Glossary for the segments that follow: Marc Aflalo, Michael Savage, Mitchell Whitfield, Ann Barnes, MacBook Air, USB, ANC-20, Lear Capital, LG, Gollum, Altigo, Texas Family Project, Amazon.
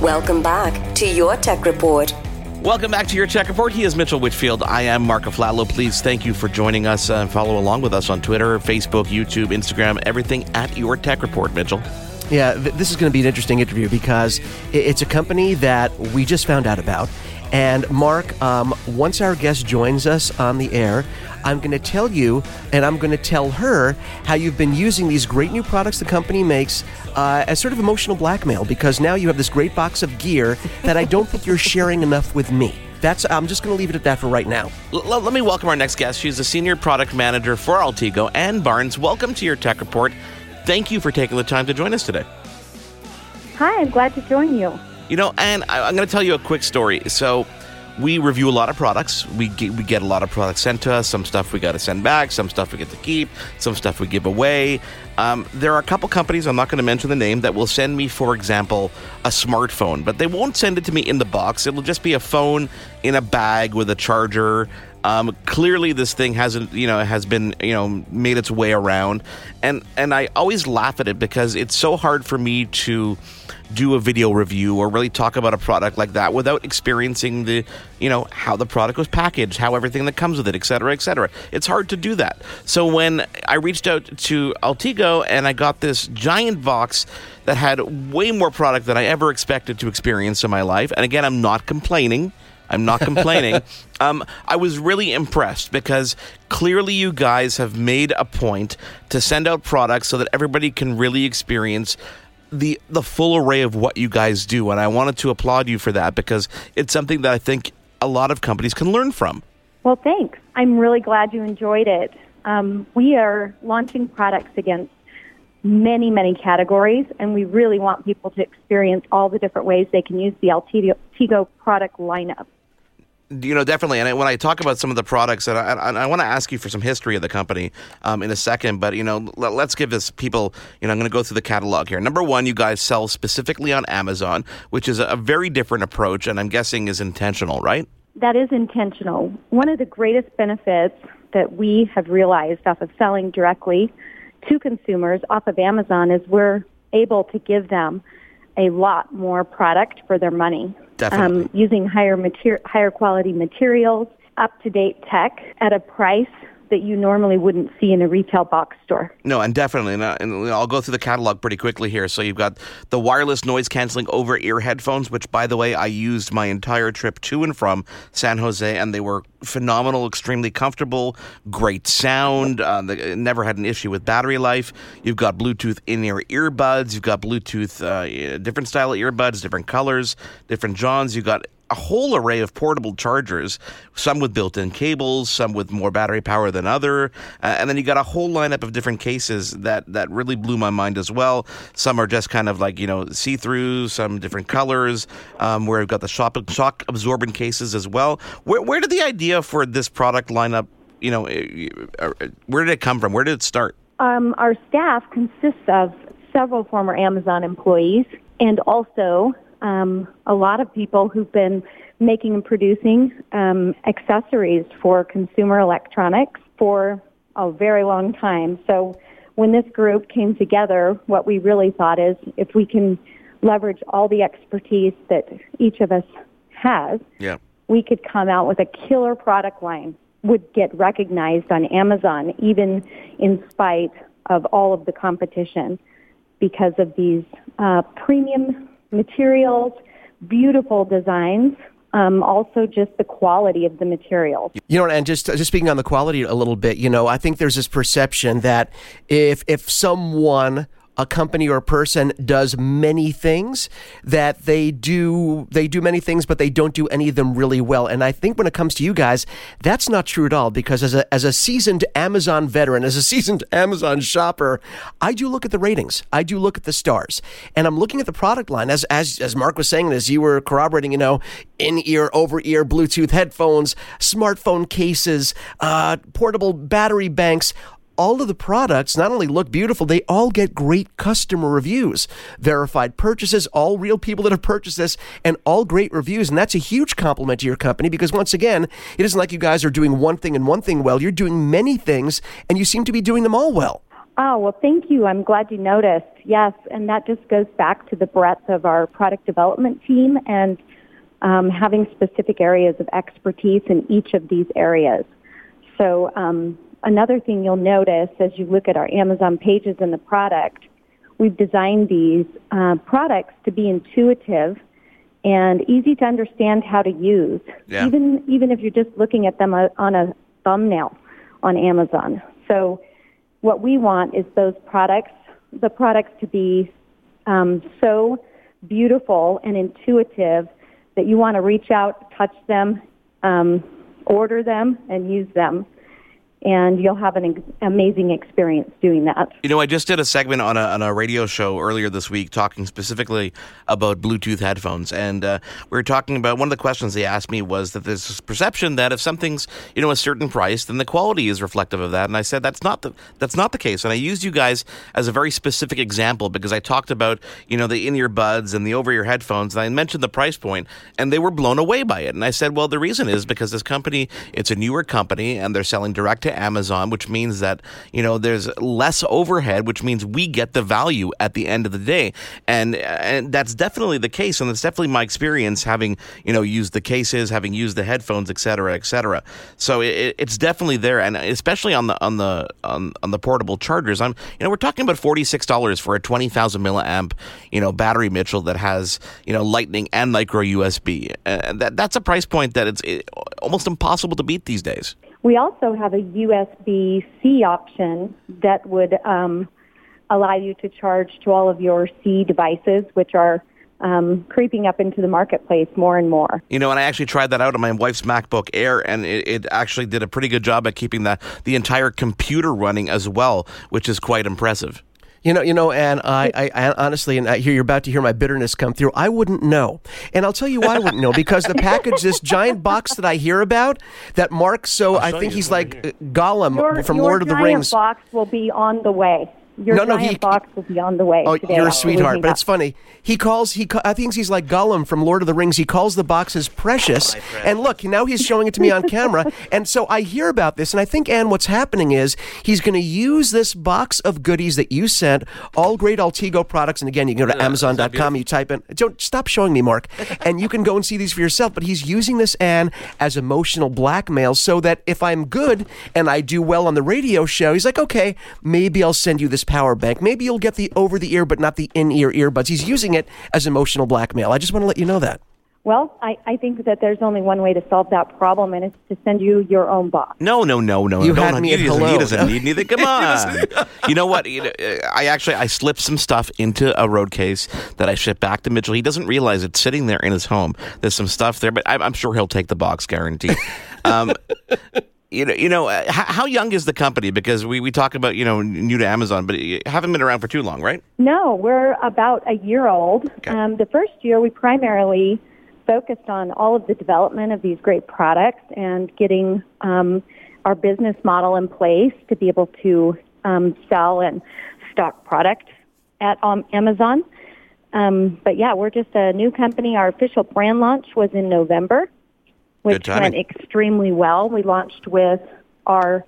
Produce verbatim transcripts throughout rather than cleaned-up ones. Welcome back to Your Tech Report. Welcome back to Your Tech Report. He is Mitchell Whitfield. I am Marc Aflalo. Please thank you for joining us and follow along with us on Twitter, Facebook, YouTube, Instagram, everything at Your Tech Report, Mitchell. Yeah, this is going to be an interesting interview because it's a company that we just found out about. And Mark, um, once our guest joins us on the air, I'm going to tell you and I'm going to tell her how you've been using these great new products the company makes uh, as sort of emotional blackmail, because now you have this great box of gear that I don't think you're sharing enough with me. That's. I'm just going to leave it at that for right now. L- let me welcome our next guest. She's a senior product manager for Altigo, Ann Barnes. Welcome to Your Tech Report. Thank you for taking the time to join us today. Hi, I'm glad to join you. You know, and I'm going to tell you a quick story. So we review a lot of products. We get, we get a lot of products sent to us. Some stuff we got to send back. Some stuff we get to keep. Some stuff we give away. Um, there are a couple companies, I'm not going to mention the name, that will send me, for example, a smartphone. But they won't send it to me in the box. It'll just be a phone in a bag with a charger. Um, clearly, this thing hasn't, you know, has been, you know, made its way around. And, and I always laugh at it because it's so hard for me to do a video review or really talk about a product like that without experiencing the, you know, how the product was packaged, how everything that comes with it, et cetera, et cetera. It's hard to do that. So when I reached out to Altigo and I got this giant box that had way more product than I ever expected to experience in my life. And again, I'm not complaining. I'm not complaining. um, I was really impressed because clearly you guys have made a point to send out products so that everybody can really experience the the full array of what you guys do. And I wanted to applaud you for that because it's something that I think a lot of companies can learn from. Well, thanks. I'm really glad you enjoyed it. Um, we are launching products against many, many categories, and we really want people to experience all the different ways they can use the Altigo product lineup. You know, definitely. And when I talk about some of the products, and I, I, I want to ask you for some history of the company um, in a second, but, you know, let, let's give this people, you know, I'm going to go through the catalog here. Number one, you guys sell specifically on Amazon, which is a, a very different approach, and I'm guessing is intentional, right? That is intentional. One of the greatest benefits that we have realized off of selling directly to consumers off of Amazon is we're able to give them a lot more product for their money. Definitely. Um, using higher mater- higher quality materials, up-to-date tech at a price that you normally wouldn't see in a retail box store. No, and definitely. And, uh, and I'll go through the catalog pretty quickly here. So you've got the wireless noise-canceling over-ear headphones, which, by the way, I used my entire trip to and from San Jose, and they were phenomenal, extremely comfortable, great sound. Uh, they never had an issue with battery life. You've got Bluetooth in-ear earbuds. You've got Bluetooth, uh, different style of earbuds, different colors, different genres. You've got a whole array of portable chargers, some with built-in cables, some with more battery power than other. Uh, and then you got a whole lineup of different cases that, that really blew my mind as well. Some are just kind of like, you know, see-through, some different colors, um, where we've got the shock-absorbent cases as well. Where, where did the idea for this product lineup, you know, where did it come from? Where did it start? Um, our staff consists of several former Amazon employees and also Um, a lot of people who've been making and producing um, accessories for consumer electronics for a very long time. So when this group came together, what we really thought is if we can leverage all the expertise that each of us has, yeah. we could come out with a killer product line, would get recognized on Amazon, even in spite of all of the competition because of these uh, premium materials, beautiful designs, um, also just the quality of the materials. You know, and just just speaking on the quality a little bit, you know, I think there's this perception that if if someone, a company or a person does many things, that they do they do many things, but they don't do any of them really well. And I think when it comes to you guys, that's not true at all, because as a as a seasoned Amazon veteran, as a seasoned Amazon shopper, I do look at the ratings. I do look at the stars. And I'm looking at the product line. As as as Mark was saying, as you were corroborating, you know, in-ear, over-ear, Bluetooth headphones, smartphone cases, uh, portable battery banks. All of the products not only look beautiful, they all get great customer reviews, verified purchases, all real people that have purchased this, and all great reviews. And that's a huge compliment to your company because, once again, it isn't like you guys are doing one thing and one thing well. You're doing many things, and you seem to be doing them all well. Oh, well, thank you. I'm glad you noticed. Yes, and that just goes back to the breadth of our product development team and um, having specific areas of expertise in each of these areas. So um, another thing you'll notice as you look at our Amazon pages and the product, we've designed these uh, products to be intuitive and easy to understand how to use, yeah. even even if you're just looking at them on a thumbnail on Amazon. So what we want is those products, the products to be um, so beautiful and intuitive that you want to reach out, touch them, um, order them, and use them. And you'll have an amazing experience doing that. You know, I just did a segment on a, on a radio show earlier this week talking specifically about Bluetooth headphones. And uh, we were talking about, one of the questions they asked me was that there's this perception that if something's, you know, a certain price, then the quality is reflective of that. And I said, that's not the, that's not the case. And I used you guys as a very specific example because I talked about, you know, the in-ear buds and the over-ear headphones. And I mentioned the price point and they were blown away by it. And I said, well, the reason is because this company, it's a newer company and they're selling direct to Amazon, which means that, you know, there's less overhead, which means we get the value at the end of the day. And and that's definitely the case. And that's definitely my experience having, you know, used the cases, having used the headphones, et cetera, et cetera. So it, it's definitely there. And especially on the on the on, on the portable chargers, I'm, you know, we're talking about forty-six dollars for a twenty thousand milliamp, you know, battery, Mitchell, that has, you know, lightning and micro U S B. Uh, that that's a price point that it's it, almost impossible to beat these days. We also have a U S B C option that would um, allow you to charge to all of your C devices, which are um, creeping up into the marketplace more and more. You know, and I actually tried that out on my wife's MacBook Air, and it, it actually did a pretty good job at keeping the, the entire computer running as well, which is quite impressive. You know, you know, and I, I, I honestly, and I hear you're about to hear my bitterness come through. I wouldn't know, and I'll tell you why I wouldn't know, because the package, this giant box that I hear about, that Mark, so I think he's like here. Gollum your, from your Lord of the Rings. Your giant box will be on the way. Your no, no, giant he, box will be on the way. Oh, today. You're a sweetheart, but it's funny. He calls, he I think he's like Gollum from Lord of the Rings. He calls the boxes precious. Oh, and look, now he's showing it to me on camera. And so I hear about this, and I think, Ann, what's happening is he's going to use this box of goodies that you sent, all great Altigo products. And again, you can go to yeah, Amazon dot com, you type in, don't stop showing me, Mark, and you can go and see these for yourself. But he's using this, Ann, as emotional blackmail so that if I'm good and I do well on the radio show, he's like, okay, maybe I'll send you this power bank. Maybe you'll get the over-the-ear, but not the in-ear earbuds. He's using it as emotional blackmail. I just want to let you know that. Well, I, I think that there's only one way to solve that problem, and it's to send you your own box. No, no, no, no. You don't need it. He doesn't need anything. Come on. You know what? You know, I actually I slipped some stuff into a road case that I shipped back to Mitchell. He doesn't realize it's sitting there in his home. There's some stuff there, but I'm, I'm sure he'll take the box, guaranteed. Um You know, you know, uh, how young is the company? Because we, we talk about, you know, new to Amazon, but you haven't been around for too long, right? No, we're about a year old. Okay. Um, the first year, we primarily focused on all of the development of these great products and getting um, our business model in place to be able to um, sell and stock product at um, Amazon. Um, but, yeah, we're just a new company. Our official brand launch was in November, which went extremely well. We launched with our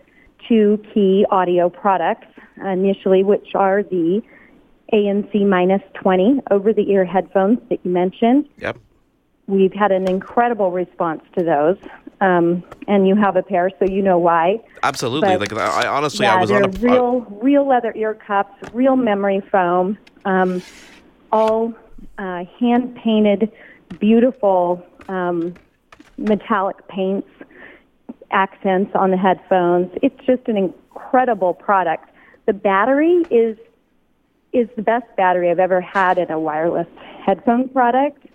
two key audio products initially, which are the A N C twenty over-the-ear headphones that you mentioned. Yep. We've had an incredible response to those, um, and you have a pair, so you know why. Absolutely. But, like, I, honestly, yeah, I was on a... real, uh, real leather ear cups, real memory foam, um, all uh, hand-painted, beautiful... Um, metallic paints, accents on the headphones. It's just an incredible product. The battery is is the best battery I've ever had in a wireless headphone product.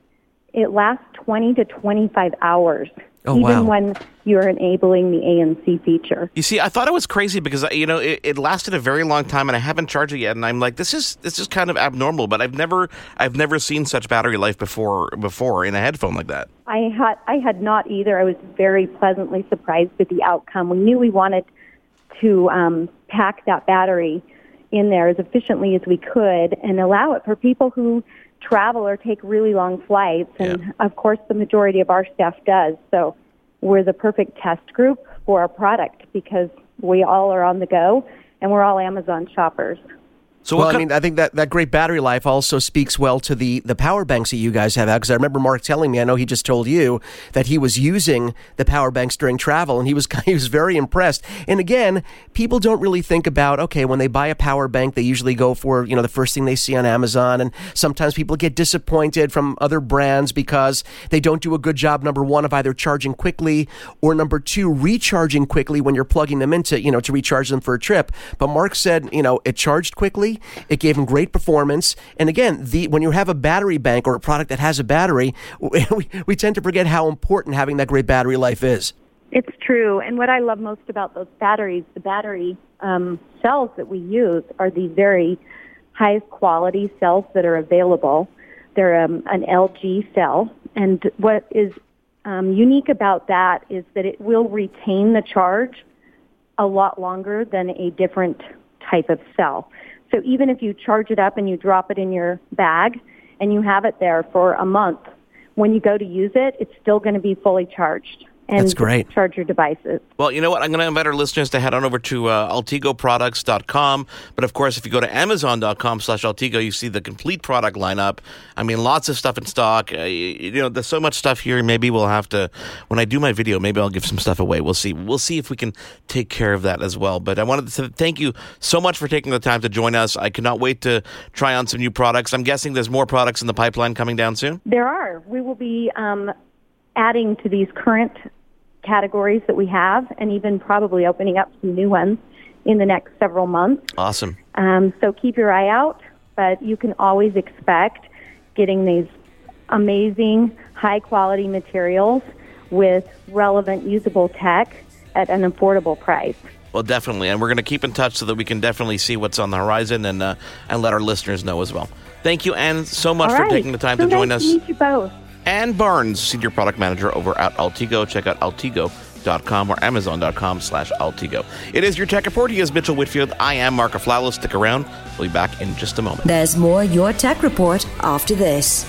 It lasts twenty to twenty-five hours. Oh, even wow. when you're enabling the A N C feature. You see, I thought it was crazy because, you know, it, it lasted a very long time and I haven't charged it yet. And I'm like, this is this is kind of abnormal, but I've never I've never seen such battery life before before in a headphone like that. I had I had not either. I was very pleasantly surprised with the outcome. We knew we wanted to um, pack that battery in there as efficiently as we could and allow it for people who travel or take really long flights, and yeah. of course the majority of our staff does, so we're the perfect test group for our product because we all are on the go and we're all Amazon shoppers. So well, I mean, I think that, that great battery life also speaks well to the, the power banks that you guys have out, because I remember Mark telling me, I know he just told you, that he was using the power banks during travel, and he was he was very impressed. And again, people don't really think about, okay, when they buy a power bank, they usually go for, you know, the first thing they see on Amazon, and sometimes people get disappointed from other brands because they don't do a good job, number one, of either charging quickly or, number two, recharging quickly when you're plugging them into, you know, to recharge them for a trip. But Mark said, you know, it charged quickly. It gave them great performance. And again, the when you have a battery bank or a product that has a battery, we, we tend to forget how important having that great battery life is. It's true. And what I love most about those batteries, the battery um, cells that we use are these very highest quality cells that are available. They're um, an L G cell. And what is um, unique about that is that it will retain the charge a lot longer than a different type of cell. So even if you charge it up and you drop it in your bag and you have it there for a month, when you go to use it, it's still going to be fully charged. And that's great. Charge your devices. Well, you know what? I'm going to invite our listeners to head on over to uh, altigo products dot com. But, of course, if you go to amazon dot com slash altigo, you see the complete product lineup. I mean, lots of stuff in stock. Uh, you know, there's so much stuff here. Maybe we'll have to, when I do my video, maybe I'll give some stuff away. We'll see. We'll see if we can take care of that as well. But I wanted to thank you so much for taking the time to join us. I cannot wait to try on some new products. I'm guessing there's more products in the pipeline coming down soon? There are. We will be um, adding to these current categories that we have, and even probably opening up some new ones in the next several months. Awesome. Um, so keep your eye out, but you can always expect getting these amazing, high-quality materials with relevant, usable tech at an affordable price. Well, definitely, and we're going to keep in touch so that we can definitely see what's on the horizon and uh, and let our listeners know as well. Thank you, Ann, so much All right. for taking the time so to nice join us. To meet you both. Ann Barnes, Senior Product Manager over at Altigo. Check out altigo dot com or amazon dot com slash altigo. It is your Tech Report. He is Mitchell Whitfield. I am Marc Aflalo. Stick around. We'll be back in just a moment. There's more Your Tech Report after this.